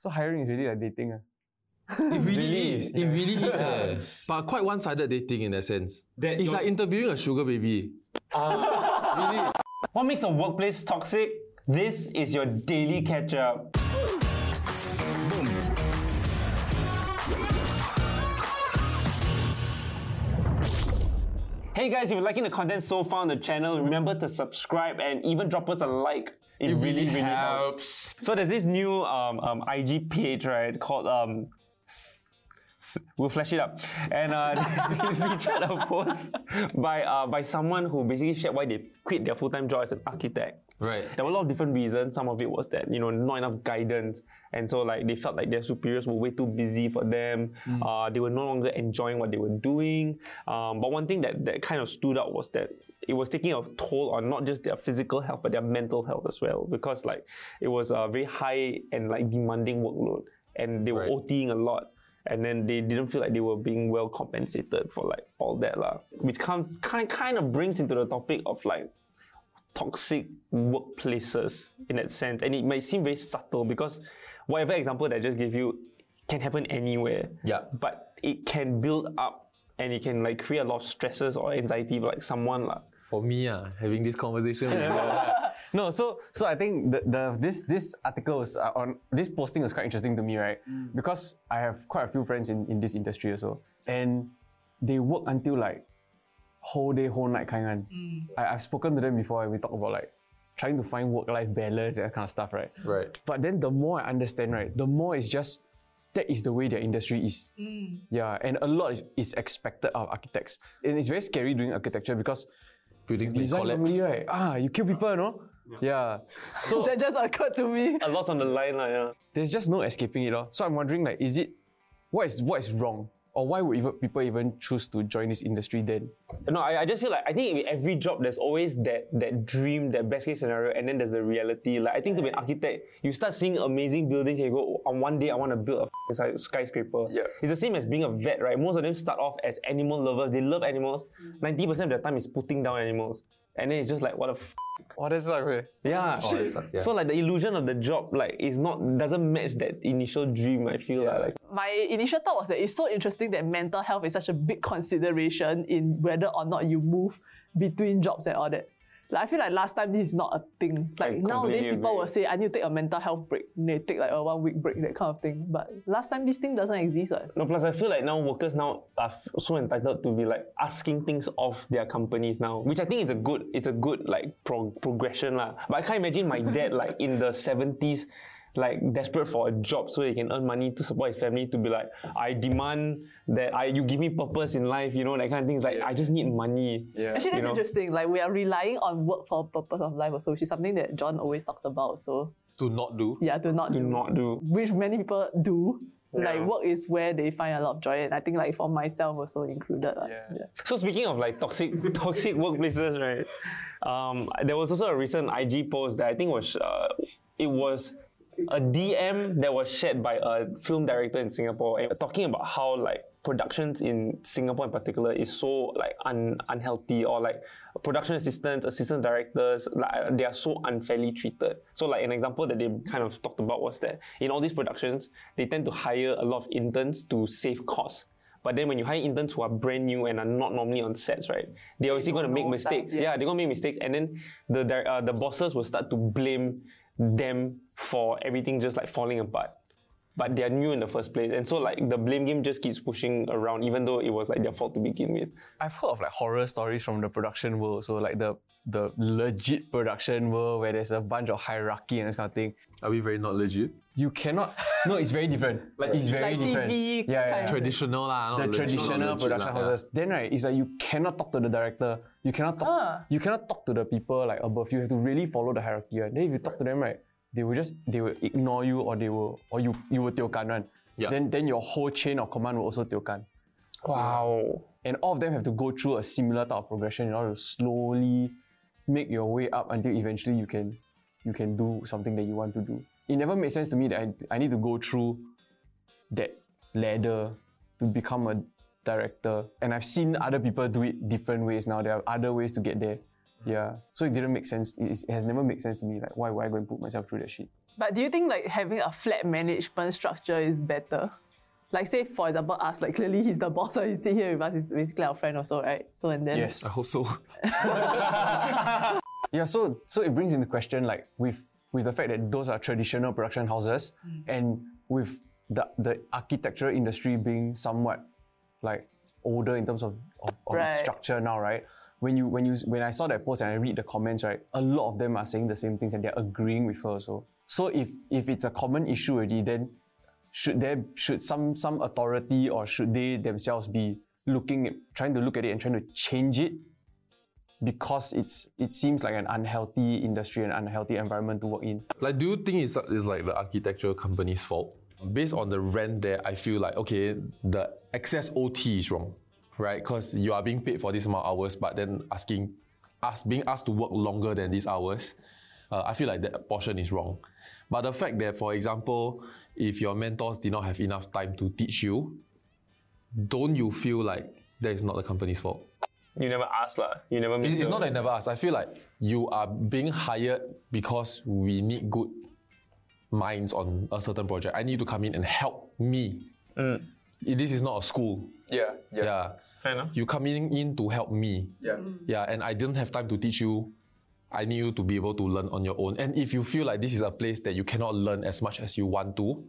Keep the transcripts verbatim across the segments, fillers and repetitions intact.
So hiring is really like dating. Uh. It really is. It really is. Uh. But quite one-sided dating in that sense. That it's like interviewing a sugar baby. Uh, really. What makes a workplace toxic? This is your daily catch-up. Hey guys, if you're liking the content so far on the channel, remember to subscribe and even drop us a like. It, it really, really helps. helps. So there's this new um, um, I G page, right, called... Um, s- s- we'll flash it up. And uh, it featured a post by, uh, by someone who basically shared why they quit their full-time job as an architect. Right. There were a lot of different reasons. Some of it was that, you know, not enough guidance. And so, like, they felt like their superiors were way too busy for them. Mm. Uh, they were no longer enjoying what they were doing. Um, but one thing that, that kind of stood out was that it was taking a toll on not just their physical health, but their mental health as well. Because, like, it was a very high and, like, demanding workload. And they were right. OTing a lot. And then they didn't feel like they were being well compensated for, like, all that. lah. Which comes kind, kind of brings into the topic of, like, toxic workplaces in that sense, and it might seem very subtle because whatever example that I just gave you can happen anywhere. Yeah. But it can build up and it can like create a lot of stresses or anxiety for like someone like. For me, uh, having this conversation. With no, so so I think the, the this this article was uh, on this posting was quite interesting to me, right? Mm. Because I have quite a few friends in, in this industry also, and they work until like. Whole day, whole night kind of. Mm. I, I've spoken to them before and we talk about like trying to find work-life balance and that kind of stuff, right? Right. But then the more I understand, right, the more it's just that is the way their industry is. Mm. Yeah, and a lot is expected of architects. And it's very scary doing architecture because buildings collapse. Right? Ah, you kill people, no? Yeah. yeah. So that just occurred to me. A lot's on the line, like, yeah. There's just no escaping it all. So I'm wondering, like, is it what is what is wrong? Or why would even people even choose to join this industry then? No, I, I just feel like, I think in every job, there's always that that dream, that best case scenario, and then there's the reality. Like, I think to be an architect, you start seeing amazing buildings, and you go, on one day, I want to build a f- skyscraper. Yeah. It's the same as being a vet, right? Most of them start off as animal lovers. They love animals. ninety percent of their time is putting down animals. And then it's just like, what the f***? Oh, that sucks, eh? Yeah. Oh, that sucks, yeah. So like the illusion of the job like is not doesn't match that initial dream, I feel yeah. like. My initial thought was that it's so interesting that mental health is such a big consideration in whether or not you move between jobs and all that. Like, I feel like last time this is not a thing. Like I nowadays people agree. Will say, I need to take a mental health break. And they take like a one week break, that kind of thing. But last time this thing doesn't exist. Right? No, plus I feel like now workers now are f- so entitled to be like asking things of their companies now, which I think is a good, it's a good like pro- progression lah. But I can't imagine my dad like in the seventies, like desperate for a job so he can earn money to support his family to be like, I demand that I you give me purpose in life, you know, that kind of thing. It's like, yeah. I just need money. Yeah. Actually, that's you know? interesting. Like, we are relying on work for purpose of life also, which is something that John always talks about. So To not do. Yeah, to not do. To not do. Which many people do. Yeah. Like, work is where they find a lot of joy. And I think, like, for myself also included. Like, yeah. Yeah. So speaking of, like, toxic toxic workplaces, right? Um, there was also a recent I G post that I think was... Uh, it was... a D M that was shared by a film director in Singapore and talking about how like productions in Singapore in particular is so like un- unhealthy or like production assistants, assistant directors, like, they are so unfairly treated. So like an example that they kind of talked about was that in all these productions, they tend to hire a lot of interns to save costs. But then when you hire interns who are brand new and are not normally on sets, right? They're obviously going to make mistakes. Stuff, yeah. yeah, they're going to make mistakes. And then the uh, the bosses will start to blame them for everything just like falling apart. But they are new in the first place. And so like the blame game just keeps pushing around even though it was like their fault to begin with. I've heard of like horror stories from the production world. So like the the legit production world where there's a bunch of hierarchy and this kind of thing. Are we very not legit? You cannot... No, it's very different. Like It's very like different. T V yeah, yeah, yeah. Traditional lah. The legit, traditional production la, houses. Yeah. Then right, it's like you cannot talk to the director. You cannot talk, ah. you cannot talk to the people like above. You have to really follow the hierarchy. Right? Then if you talk to them right, they will just they will ignore you, or they will or you you will teokan run. Yeah. Then then your whole chain of command will also teokan. Wow. And all of them have to go through a similar type of progression in order to slowly make your way up until eventually you can you can do something that you want to do. It never made sense to me that I, I need to go through that ladder to become a director. And I've seen other people do it different ways now. There are other ways to get there. Yeah. So it didn't make sense. It has never made sense to me. Like, why would I go and put myself through that shit? But do you think like having a flat management structure is better? Like, say for example us, like clearly he's the boss, so he's sitting here with us, he's basically our friend also, right? So and then yes, I hope so. Yeah, so so it brings into question like with with the fact that those are traditional production houses, mm. and with the the architectural industry being somewhat like older in terms of, of, of right. its structure now, right? When you when you when I saw that post and I read the comments, right, a lot of them are saying the same things and they're agreeing with her also. So if if it's a common issue already, then should there should some some authority or should they themselves be looking at, trying to look at it and trying to change it? Because it's it seems like an unhealthy industry, an unhealthy environment to work in. Like, do you think it's it's like the architectural company's fault? Based on the rent there, I feel like okay, the excess O T is wrong, right? Because you are being paid for this amount of hours, but then asking us being asked to work longer than these hours. Uh, I feel like that portion is wrong. But the fact that, for example, if your mentors did not have enough time to teach you, don't you feel like that is not the company's fault? You never asked lah. You never meet. It's, it's not that I never asked. I feel like you are being hired because we need good minds on a certain project. I need to come in and help me. Mm. This is not a school. Yeah, yeah. yeah. Fair enough. You come in, in to help me. Yeah. Mm. Yeah, and I didn't have time to teach you. I need you to be able to learn on your own. And if you feel like this is a place that you cannot learn as much as you want to,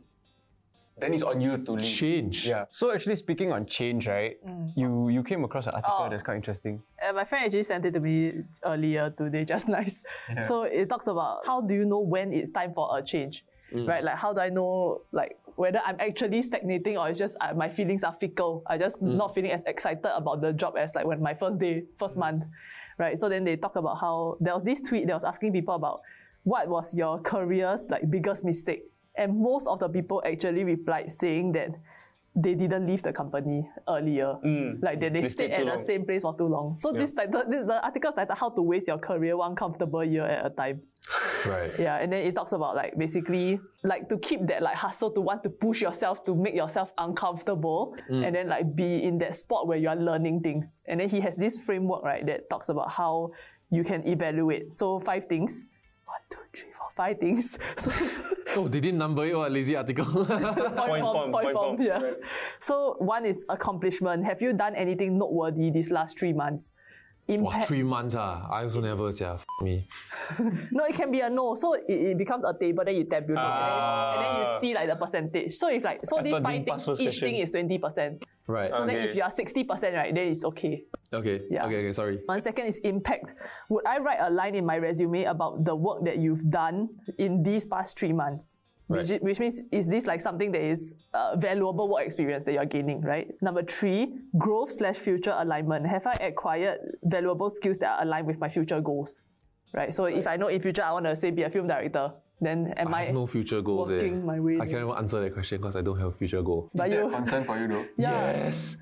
then it's on you to leave. Change. Yeah. So actually speaking on change, right? Mm. You you came across an article oh. that's quite interesting. Uh, my friend actually sent it to me earlier today, just nice. Yeah. So it talks about how do you know when it's time for a change, mm. right? Like how do I know like whether I'm actually stagnating or it's just uh, my feelings are fickle. I'm just mm. not feeling as excited about the job as like when my first day, first mm. month, right? So then they talk about how there was this tweet that was asking people about what was your career's like biggest mistake. And most of the people actually replied saying that they didn't leave the company earlier. Mm. Like that they, they stayed at long. the same place for too long. So yeah. this, title, this the article titled How to Waste Your Career One Comfortable Year at a Time. Right. Yeah, and then it talks about like basically like to keep that like hustle to want to push yourself to make yourself uncomfortable mm. and then like be in that spot where you are learning things. And then he has this framework, right, that talks about how you can evaluate. So five things. One, two, three, four, five things. So oh, they didn't number it or a lazy article. point form, point form, yeah. Right. So one is accomplishment. Have you done anything noteworthy these last three months? Impact. Oh, three months ah, I also never say, yeah, f*** me. No, it can be a no. So it, it becomes a table, then you tabulate, ah. and, then, and then you see like the percentage. So if like, so these five things, each thing is twenty percent. Right. So okay. then if you are sixty percent, right, then it's okay. Okay, yeah. okay, okay, sorry. One second is impact. Would I write a line in my resume about the work that you've done in these past three months? Right. Which, which means, is this like something that is uh, valuable work experience that you're gaining, right? Number three, growth slash future alignment. Have I acquired valuable skills that are aligned with my future goals, right? So right. if I know in future I want to say be a film director, then am I, I have no future goals working there. my way? I can't even answer that question because I don't have a future goal. But is that you... a concern for you though? Yeah. Yes.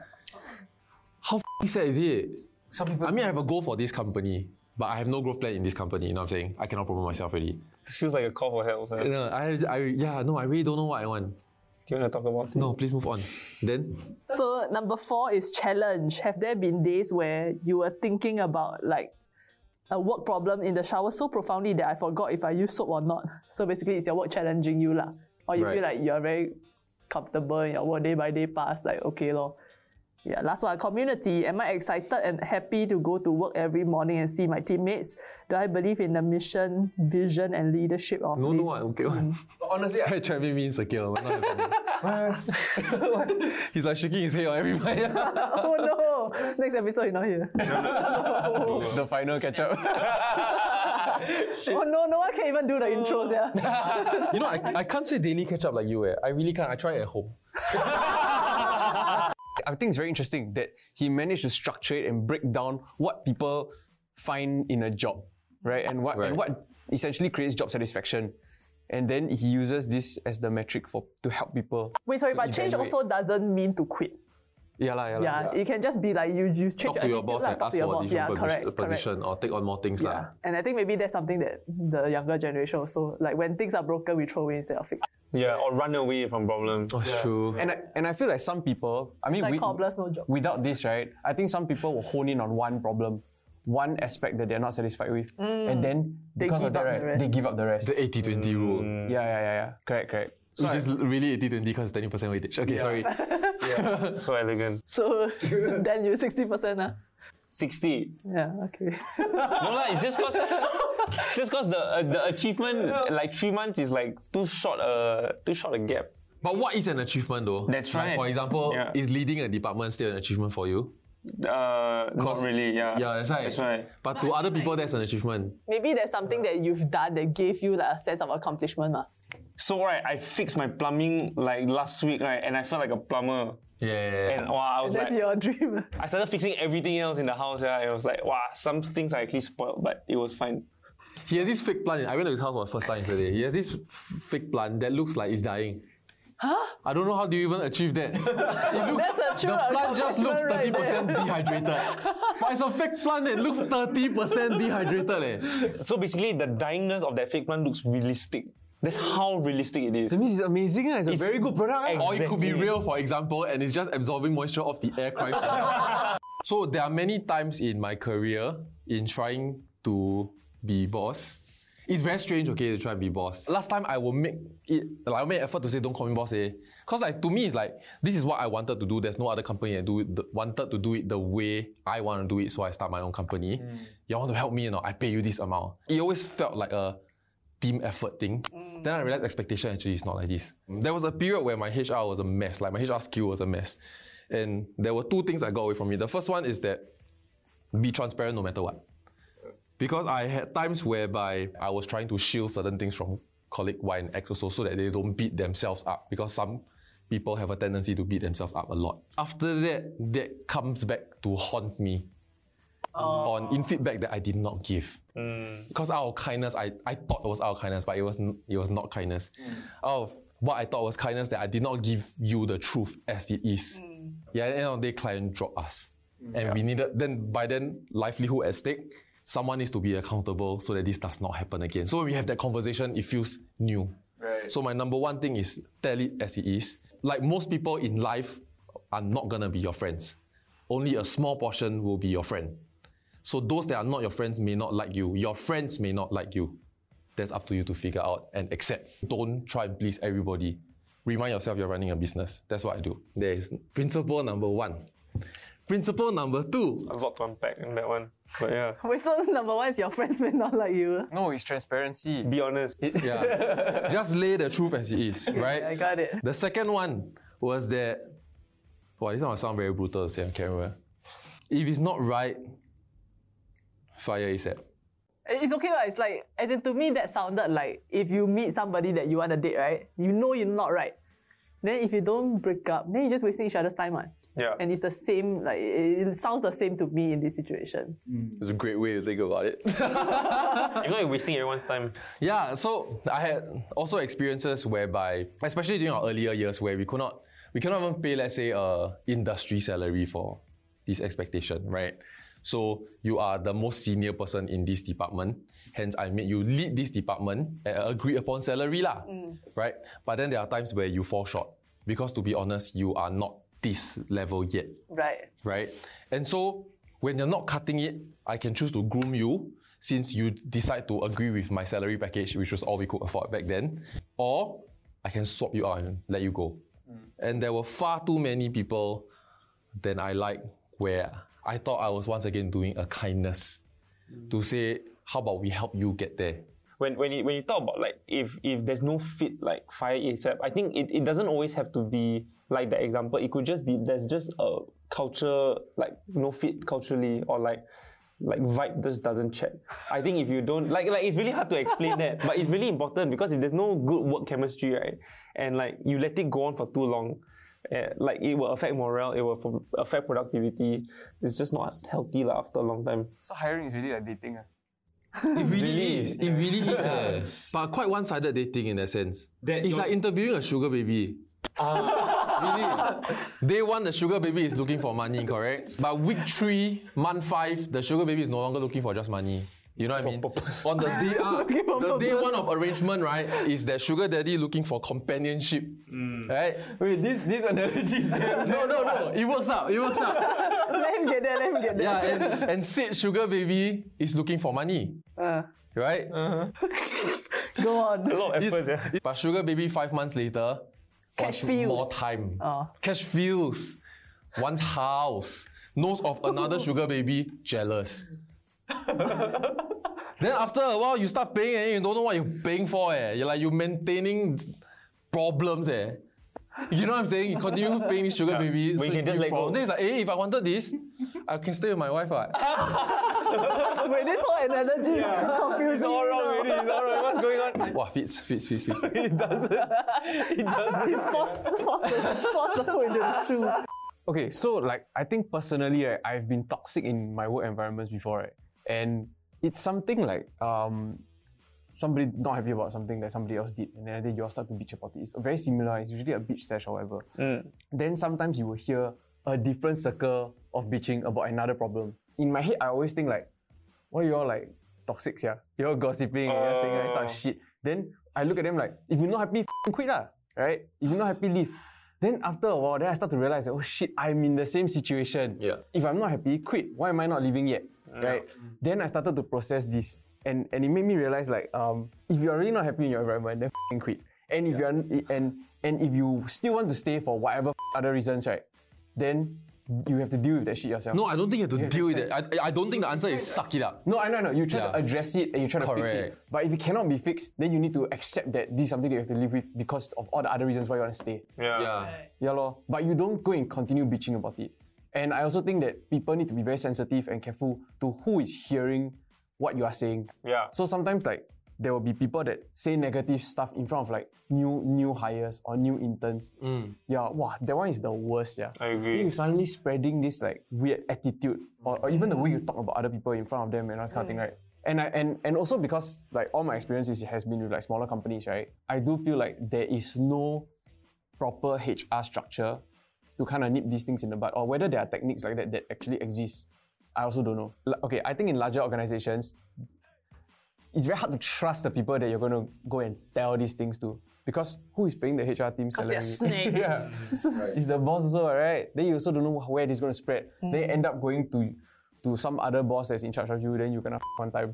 How f***ing sad is it? Some people I mean, I have a goal for this company. But I have no growth plan in this company, you know what I'm saying? I cannot promote myself already. This feels like a call for help. Right? No, I, I, yeah, no, I really don't know what I want. Do you want to talk about it? No, please move on. Then? So number four is challenge. Have there been days where you were thinking about like a work problem in the shower so profoundly that I forgot if I use soap or not? So basically, it's your work challenging you lah. Or you right. feel like you're very comfortable in your work day by day past, like okay lor. Yeah, last one, community. Am I excited and happy to go to work every morning and see my teammates? Do I believe in the mission, vision, and leadership of no, this no, okay. team? Honestly, I try to be insecure. He's like shaking his head on everybody. Oh no! Next episode, you're not here. So, the final catch-up. Oh no, no one can even do the intros, yeah. You know, I, I can't say daily catch-up like you. Eh. I really can't. I try at home. I think it's very interesting that he managed to structure it and break down what people find in a job, right? And what right. and what essentially creates job satisfaction. And then he uses this as the metric for to help people. Wait, sorry, but evaluate. Change also doesn't mean to quit. Yeah, la, yeah, la, yeah, yeah. It can just be like you, you change. Talk to your boss and like, ask your for a yeah, position correct. Or take on more things. Yeah. La. And I think maybe that's something that the younger generation also, like when things are broken, we throw away instead of fix. Yeah, or run away from problems. Oh, yeah. True. And I, and I feel like some people, I mean, like we, cobblers, no job. Without this, right, I think some people will hone in on one problem, one aspect that they're not satisfied with. Mm. And then because of that, right, they give up the rest. The eighty twenty mm. rule. Yeah, yeah, yeah, yeah. Correct, correct. Which is really eighty twenty because it's twenty percent weightage. Okay, yeah. Sorry. Yeah. So elegant. So then you're sixty percent ah? sixty? Yeah, okay. No lah, it's just cause just cause the uh, the achievement like three months is like too short a too short a gap. But what is an achievement though? That's right. Like, for example, yeah. Is leading a department still an achievement for you? Uh, not really, yeah. Yeah, that's right. That's right. But to other people, that's an achievement. Maybe there's something that you've done that gave you like a sense of accomplishment, ma. So right, I fixed my plumbing like last week, right, and I felt like a plumber. Yeah, yeah, yeah. And wow, I was that's like, your dream. I started fixing everything else in the house, yeah. And I was like, wow, some things are actually spoiled, but it was fine. He has this fake plant. I went to his house for the first time today. He has this f- fake plant that looks like it's dying. Huh? I don't know how do you even achieve that. It looks, that's a true the plant just looks thirty percent right dehydrated. But it's a fake plant that looks thirty percent dehydrated. Eh. So basically, the dyingness of that fake plant looks realistic. That's how realistic it is. That means it's amazing. It's, it's a very good product. Exactly. Or it could be real, for example, and it's just absorbing moisture off the air. So there are many times in my career in trying to be boss. It's very strange, okay, to try and be boss. Last time I will make it, like, I will make an effort to say, don't call me boss, eh. Cause like, to me, it's like, this is what I wanted to do. There's no other company that do it, the, wanted to do it the way I want to do it. So I start my own company. Mm. You want to help me, you know, I pay you this amount. It always felt like a team effort thing. Mm. Then I realized expectation actually is not like this. There was a period where my H R was a mess. Like my H R skill was a mess. And there were two things that got away from me. The first one is that be transparent no matter what. Because I had times whereby I was trying to shield certain things from colleague Y and X or so, so that they don't beat themselves up. Because some people have a tendency to beat themselves up a lot. After that, that comes back to haunt me oh. on in feedback that I did not give. Mm. Because out of kindness, I, I thought it was out of kindness, but it was it was not kindness. Mm. Out of what I thought was kindness, that I did not give you the truth as it is. Mm. Yeah, at the end of the day, client dropped us. Mm. And yeah. we needed, then by then, livelihood at stake. Someone needs to be accountable so that this does not happen again. So when we have that conversation, it feels new. Right. So my number one thing is tell it as it is. Like most people in life are not gonna be your friends. Only a small portion will be your friend. So those that are not your friends may not like you. Your friends may not like you. That's up to you to figure out and accept. Don't try and please everybody. Remind yourself you're running a business. That's what I do. There is principle number one. Principle number two. I've got one pack in that one. But yeah. Wait, so number one is your friends may not like you. No, it's transparency. Be honest. It, yeah. Just lay the truth as it is, right? I got it. The second one was that... Wow, this one might sound very brutal to say on camera. If it's not right, fire ASAP. It's okay, right? It's like, as in to me, that sounded like if you meet somebody that you want to date, right? You know you're not right. Then if you don't break up, then you're just wasting each other's time, man. Yeah. And it's the same, like, it sounds the same to me in this situation. Mm. It's a great way to think about it. You're not wasting everyone's time. Yeah, so I had also experiences whereby, especially during our earlier years where we could not, we cannot even pay, let's say, a industry salary for this expectation, right? So you are the most senior person in this department. Hence, I made you lead this department at an agreed upon salary lah, mm. right? But then there are times where you fall short because to be honest, you are not this level yet. Right. Right? And so, when you're not cutting it, I can choose to groom you since you decide to agree with my salary package, which was all we could afford back then. Or, I can swap you out and let you go. Mm. And there were far too many people than I like where I thought I was once again doing a kindness mm. to say, how about we help you get there? When when you, when you talk about like if if there's no fit like fire ASAP, I think it, it doesn't always have to be like that example. It could just be there's just a culture like no fit culturally or like like vibe just doesn't check. I think if you don't like like it's really hard to explain that, but it's really important because if there's no good work chemistry, right, and like you let it go on for too long, uh, like it will affect morale, it will affect productivity. It's just not healthy like, after a long time. So hiring is really like dating. Uh? It really, really is. It really is. Yeah. Uh, but quite one-sided dating in a sense. That it's like interviewing a sugar baby. Uh. Really? Day one, the sugar baby is looking for money, correct? But week three, month five, the sugar baby is no longer looking for just money. You know what for I mean? Purpose. On the day, uh, the day one of arrangement, right, is that sugar daddy looking for companionship, mm. right? Wait, this this analogy is there. no, no, no. It works out. It works out. Let him get there. Let him get there. Yeah, and, and said sugar baby is looking for money, uh. right? Uh-huh. Go on. A lot of effort, yeah. But sugar baby five months later, cash feels more time. Oh. Cash feels one's house knows of another sugar baby jealous. Then after a while, you start paying and eh? you don't know what you're paying for. Eh? You're like, you're maintaining problems. Eh? You know what I'm saying? You continue paying this sugar yeah. baby. Well, so you can just let go. Then it's like, hey, if I wanted this, I can stay with my wife. Right? Wait, this whole analogy yeah. is confusing. It's all wrong already. It's all wrong. What's going on? Wow, fits, fits, fits, fits. It doesn't. It doesn't. It forced, forced, the, forced the foot into the shoe. Okay, so like, I think personally, right, I've been toxic in my work environments before, right? And it's something like um, somebody not happy about something that somebody else did, and then they, you all start to bitch about it. It's very similar. It's usually a bitch sesh or whatever. Mm. Then sometimes you will hear a different circle of bitching about another problem. In my head, I always think like, why are you all like toxic, yeah? You're all gossiping, uh. and you're saying all this type of shit. Then I look at them like, if you're not happy, f***ing quit lah, right? If you're not happy, leave. Then after a while, then I start to realize that, oh shit, I'm in the same situation. Yeah. If I'm not happy, quit. Why am I not leaving yet? Yeah. Right? Then I started to process this. And, and it made me realize like, um, if you're really not happy in your environment, then f***ing quit. And if, yeah. you're, and, and if you still want to stay for whatever other reasons, right, then you have to deal with that shit yourself. No, I don't think you have to you deal have to with it. I, I don't think the answer is suck it up. No, I know, I know. You try yeah. to address it and you try to Correct. fix it. But if it cannot be fixed, then you need to accept that this is something that you have to live with because of all the other reasons why you want to stay. Yeah. Yeah, yeah lor. But you don't go and continue bitching about it. And I also think that people need to be very sensitive and careful to who is hearing what you are saying. Yeah. So sometimes like, there will be people that say negative stuff in front of like new new hires or new interns. Mm. Yeah, wow, that one is the worst. Yeah, I agree. You're suddenly spreading this like weird attitude, or, or even the way you talk about other people in front of them and all that kind of thing, right? And I and and also because like all my experiences has been with like smaller companies, right? I do feel like there is no proper H R structure to kind of nip these things in the bud, or whether there are techniques like that that actually exist. I also don't know. Okay, I think in larger organizations, it's very hard to trust the people that you're going to go and tell these things to. Because who is paying the H R team salary? Because they're snakes. yeah. right. It's the boss also, right? Then you also don't know where this is going to spread. Mm. They end up going to to some other boss that's in charge of you, then you're going to f*** one time.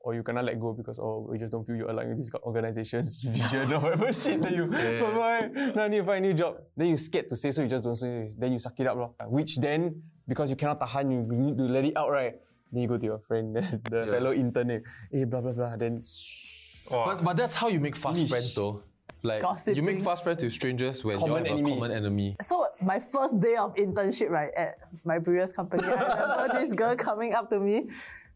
Or you're going to let go because, oh, we just don't feel you align with this organization's vision or whatever shit that you, yeah. oh my, now I need to find a new job. Then you're scared to say so, you just don't say so. Then you suck it up. Lor. Which then, because you cannot tahan, you need to let it out, right? Then you go to your friend, the yeah. fellow intern, eh, hey, blah, blah, blah, then... Oh. But, but that's how you make fast Eesh. friends though. Like, Gossiping. You make fast friends with strangers when you have enemy. a common enemy. So, my first day of internship, right, at my previous company, I remember this girl coming up to me,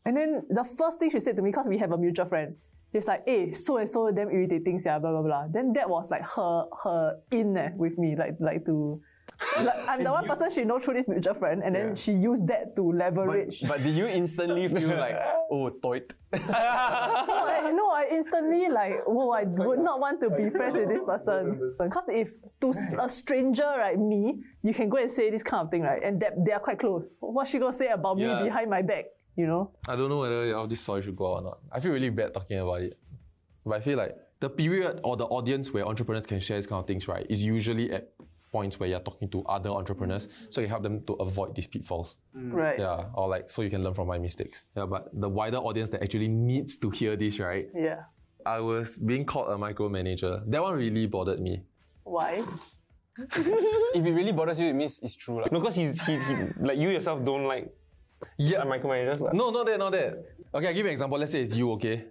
and then the first thing she said to me, because we have a mutual friend, she's like, hey, so-and-so damn irritating, yeah, blah, blah, blah. Then that was like her her in eh, with me, like like to... Like, I'm the one person she knows through this mutual friend, and then yeah. she used that to leverage. But, but did you instantly feel like, oh, toit? no, I, no, I instantly like, oh, I would not want to be friends with this person. Because if to a stranger like me, you can go and say this kind of thing, right? And that, they are quite close. What's she gonna say about yeah. me behind my back? You know? I don't know whether all this story should go out or not. I feel really bad talking about it. But I feel like the period or the audience where entrepreneurs can share these kind of things, right, is usually at points where you're talking to other entrepreneurs, so you help them to avoid these pitfalls. Mm. Right. Yeah. Or like, so you can learn from my mistakes. Yeah, but the wider audience that actually needs to hear this, right? Yeah. I was being called a micromanager. That one really bothered me. Why? If it really bothers you, it means it's true. Like. No, because he, he, he, like you yourself don't like yeah. micromanagers. Like. No, not that, not that. Okay, I'll give you an example. Let's say it's you, okay?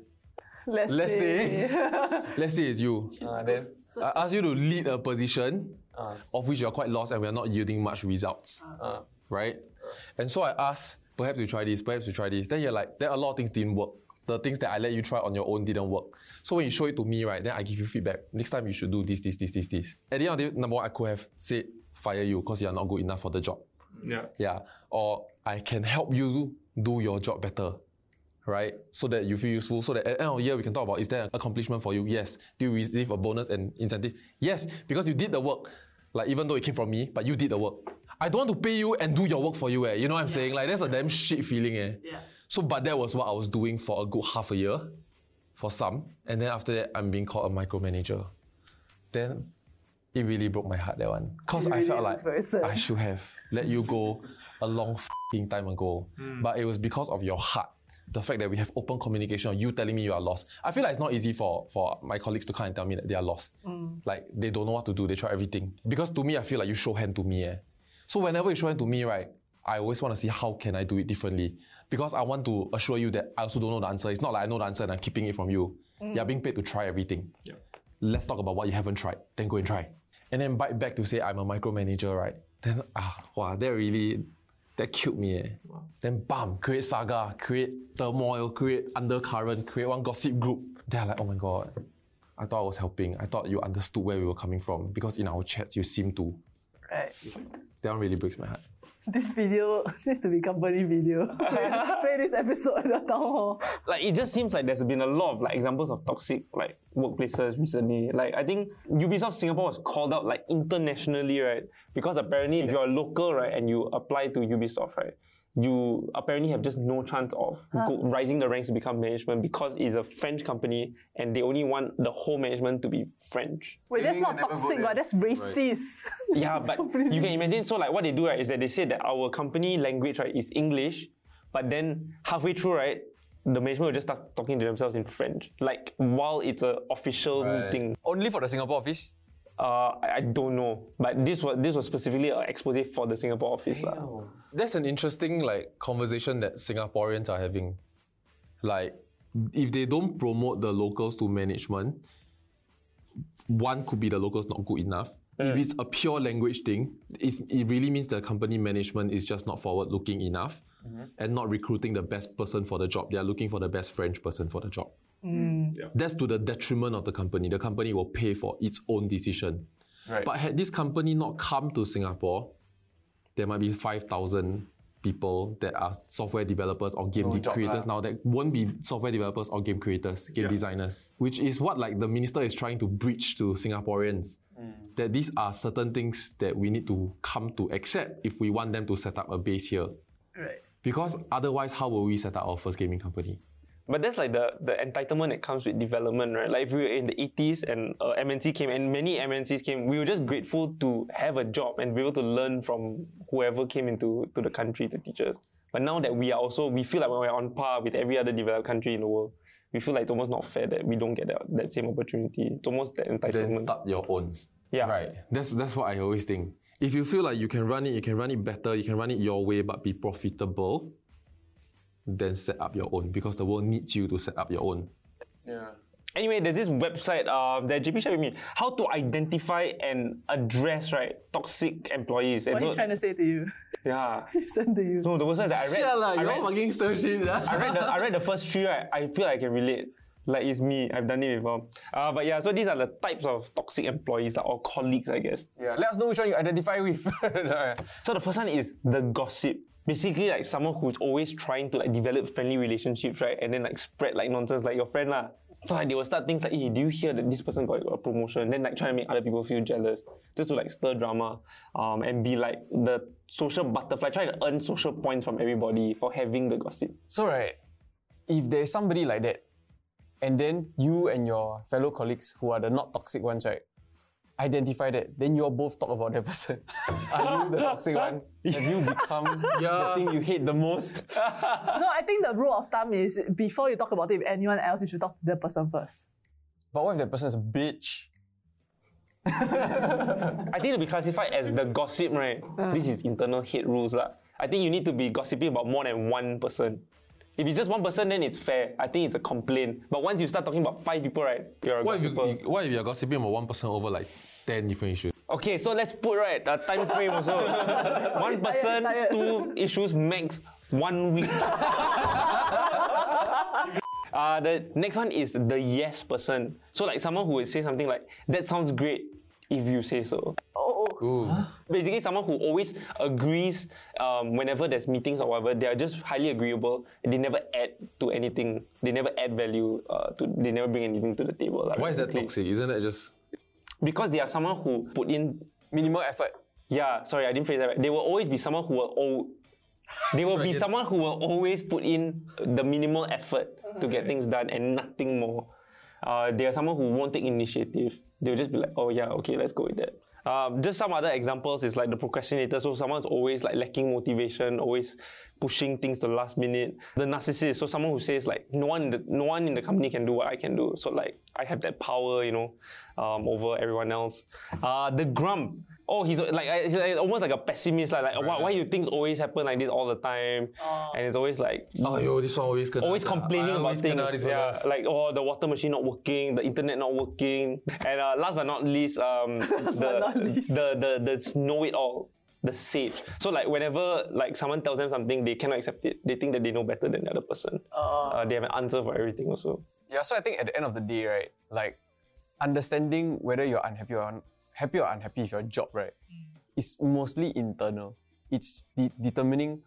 Let's, let's say, say let's say it's you. Uh, then I ask you to lead a position uh. of which you're quite lost and we're not yielding much results. Uh. Right? Uh. And so I ask, perhaps you try this, perhaps you try this. Then you're like, then a lot of things didn't work. The things that I let you try on your own didn't work. So when you show it to me, right, then I give you feedback. Next time you should do this, this, this, this, this. At the end of the day, number one, I could have said, fire you because you're not good enough for the job. Yeah. Yeah. Or I can help you do your job better. right? So that you feel useful, so that at the end of the year we can talk about, is there an accomplishment for you? Yes. Do you receive a bonus and incentive? Yes, because you did the work. Like, even though it came from me, but you did the work. I don't want to pay you and do your work for you, eh? You know what I'm yeah. saying? Like, that's a damn shit feeling, eh? Yeah. So, but that was what I was doing for a good half a year, for some. And then after that, I'm being called a micromanager. Then, it really broke my heart, that one. Because really I felt like, person. I should have let you go a long f***ing time ago. Mm. But it was because of your heart. The fact that we have open communication, you telling me you are lost. I feel like it's not easy for, for my colleagues to come and tell me that they are lost. Mm. Like, they don't know what to do, they try everything. Because to me, I feel like you show hand to me. Eh? So whenever you show hand to me, right, I always want to see how can I do it differently. Because I want to assure you that I also don't know the answer. It's not like I know the answer and I'm keeping it from you. Mm. You're being paid to try everything. Yeah. Let's talk about what you haven't tried, then go and try. And then bite back to say I'm a micromanager, right? Then, ah, wow, that really, that killed me, eh. Wow. Then bam, create saga, create turmoil, create undercurrent, create one gossip group. They're like, oh my god, I thought I was helping. I thought you understood where we were coming from because in our chats, you seem to. Right. That one really breaks my heart. This video needs to be company video. play, play this episode at the town hall. Like, it just seems like there's been a lot of like examples of toxic like workplaces recently. Like, I think Ubisoft Singapore was called out like internationally, right? Because apparently if you're a local, right, and you apply to Ubisoft, right, you apparently have just no chance of huh. go, rising the ranks to become management because it's a French company and they only want the whole management to be French. Wait, that's not toxic, but that's racist. Right. Yeah, but completely... you can imagine, so like what they do, right, is that they say that our company language, right, is English, but then halfway through, right, the management will just start talking to themselves in French, like while it's an official right. meeting. Only for the Singapore office? Uh, I don't know, but this was this was specifically an expose for the Singapore office. That's an interesting like conversation that Singaporeans are having. Like, if they don't promote the locals to management, one could be the locals not good enough. Mm. If it's a pure language thing, it's, it really means the company management is just not forward-looking enough mm-hmm. and not recruiting the best person for the job. They are looking for the best French person for the job. Mm. Yeah. That's to the detriment of the company. The company will pay for its own decision. Right. But had this company not come to Singapore, there might be five thousand people that are software developers or game no de- creators now that won't be software developers or game creators, game yeah. designers, which is what like the minister is trying to preach to Singaporeans. Mm. That these are certain things that we need to come to accept if we want them to set up a base here. Right. Because otherwise, how will we set up our first gaming company? But that's like the, the entitlement that comes with development, right? Like if we were in the eighties and uh, M N C came and many M N Cs came, we were just grateful to have a job and be able to learn from whoever came into to the country to teach us. But now that we are also, we feel like we're on par with every other developed country in the world. We feel like it's almost not fair that we don't get that, that same opportunity. It's almost that entitlement. Then start your own. Yeah. Right. That's that's what I always think. If you feel like you can run it, you can run it better, you can run it your way, but be profitable, then set up your own because the world needs you to set up your own. Yeah. Anyway, there's this website uh, that J P shared with me. How to identify and address, right, toxic employees. What are you trying to say to you? Yeah. He sent to you. No, the website that I read. Yeah, like, you're all fucking stir shit. I read the I read the first three, right? I feel like I can relate. Like, it's me. I've done it before. Uh, but yeah, so these are the types of toxic employees like, or colleagues, I guess. Yeah, let us know which one you identify with. So the first one is the gossip. Basically, like, someone who's always trying to, like, develop friendly relationships, right? And then, like, spread, like, nonsense, like your friend, lah. So, like, they will start things like, hey, do you hear that this person got a promotion? Then, like, try to make other people feel jealous. Just to, like, stir drama um, and be, like, the social butterfly. Try to earn social points from everybody for having the gossip. So, right, if there's somebody like that, and then you and your fellow colleagues who are the not toxic ones, right, identify that. Then you all both talk about that person. Are you the toxic one? Have you become yeah. the thing you hate the most? No, I think the rule of thumb is before you talk about it with anyone else, you should talk to that person first. But what if that person is a bitch? I think to be classified as the gossip, right? Mm. This is internal hate rules, lah. I think you need to be gossiping about more than one person. If it's just one person, then it's fair. I think it's a complaint. But once you start talking about five people, right, you're a what gossiper. If you, what if you're gossiping about one person over like ten different issues? Okay, so let's put, right, a time frame also. One person, tired, tired. two issues, max one week. uh, the next one is the yes person. So like someone who would say something like, that sounds great if you say so. Oh, oh. people. Huh? Basically, someone who always agrees um, whenever there's meetings or whatever. They are just highly agreeable. They never add to anything. They never add value. Uh, to, they never bring anything to the table. Like, why is that toxic? Isn't that just... Because they are someone who put in... minimal effort. Yeah, sorry, I didn't phrase that right. There will always be someone who will... All, They will be someone who will always put in the minimal effort to get things done and nothing more. Uh, they are someone who won't take initiative. They'll just be like, oh yeah, okay, let's go with that. Um, just some other examples is like the procrastinator. So someone's always like lacking motivation, always pushing things to the last minute. The narcissist. So someone who says like, no one, in the, no one in the company can do what I can do. So like, I have that power, you know, um, over everyone else. Uh, the grump. Oh, he's like, he's like almost like a pessimist, like, like right. why, why do things always happen like this all the time? Oh. And it's always like, oh, yo, this one always always complaining always about things, yeah, like oh, the water machine not working, the internet not working, and uh, last but not least, um, the, not least. the the the, the know it all, the sage. So like whenever like someone tells them something, they cannot accept it. They think that they know better than the other person. Oh. Uh, they have an answer for everything also. Yeah, so I think at the end of the day, right, like understanding whether you're unhappy or not. Happy or unhappy with your job, right? It's mostly internal. It's de- determining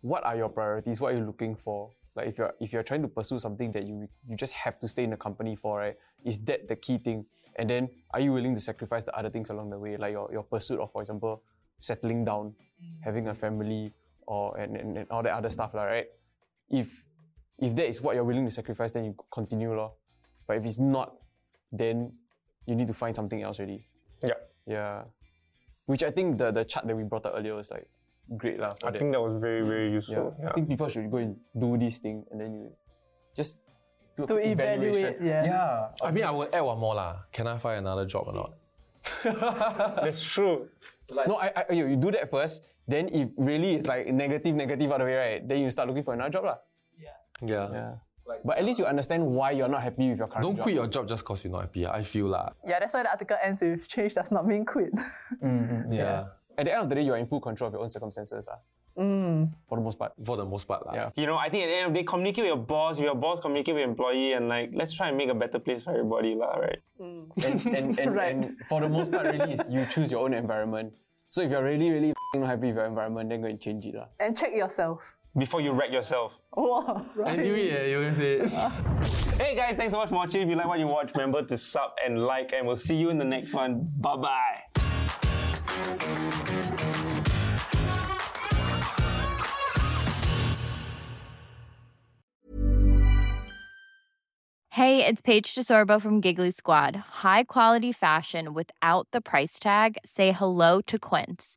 what are your priorities, what are you looking for. Like if you're if you're trying to pursue something that you you just have to stay in the company for, right? Is that the key thing? And then are you willing to sacrifice the other things along the way, like your, your pursuit of, for example, settling down, having a family, or and, and, and all that other stuff, right? If if that is what you're willing to sacrifice, then you continue, lor. But if it's not, then you need to find something else already. Yeah. Yeah. Which I think the, the chart that we brought up earlier was like great lah. I that. think that was very, very useful. Yeah. Yeah. I think people should go and do this thing and then you just do to an evaluation. Evaluate, yeah. yeah. I mean, I will add one more lah. Can I find another job or not? That's true. Like, no, I, I, you do that first. Then if really it's like negative, negative out of the way, right? Then you start looking for another job lah. Yeah. Yeah. Yeah. Like, but at least you understand why you're not happy with your current job. Don't quit your job just because you're not happy, I feel lah. Yeah, that's why the article ends with change does not mean quit. mm-hmm. yeah. yeah. At the end of the day, you're in full control of your own circumstances lah. Mm. For the most part. For the most part lah. Yeah. You know, I think at the end of the day, communicate with your boss, if your boss communicate with your employee and like, let's try and make a better place for everybody lah, right? Mm. And, and, and, right. and for the most part really, is you choose your own environment. So if you're really, really not happy with your environment, then go and change it lah. And check yourself. Before you wreck yourself. Wow, right. I knew it, eh, you were going to say it. Hey guys, thanks so much for watching. If you like what you watch, remember to sub and like, and we'll see you in the next one. Bye-bye. Hey, it's Paige DeSorbo from Giggly Squad. High quality fashion without the price tag. Say hello to Quince.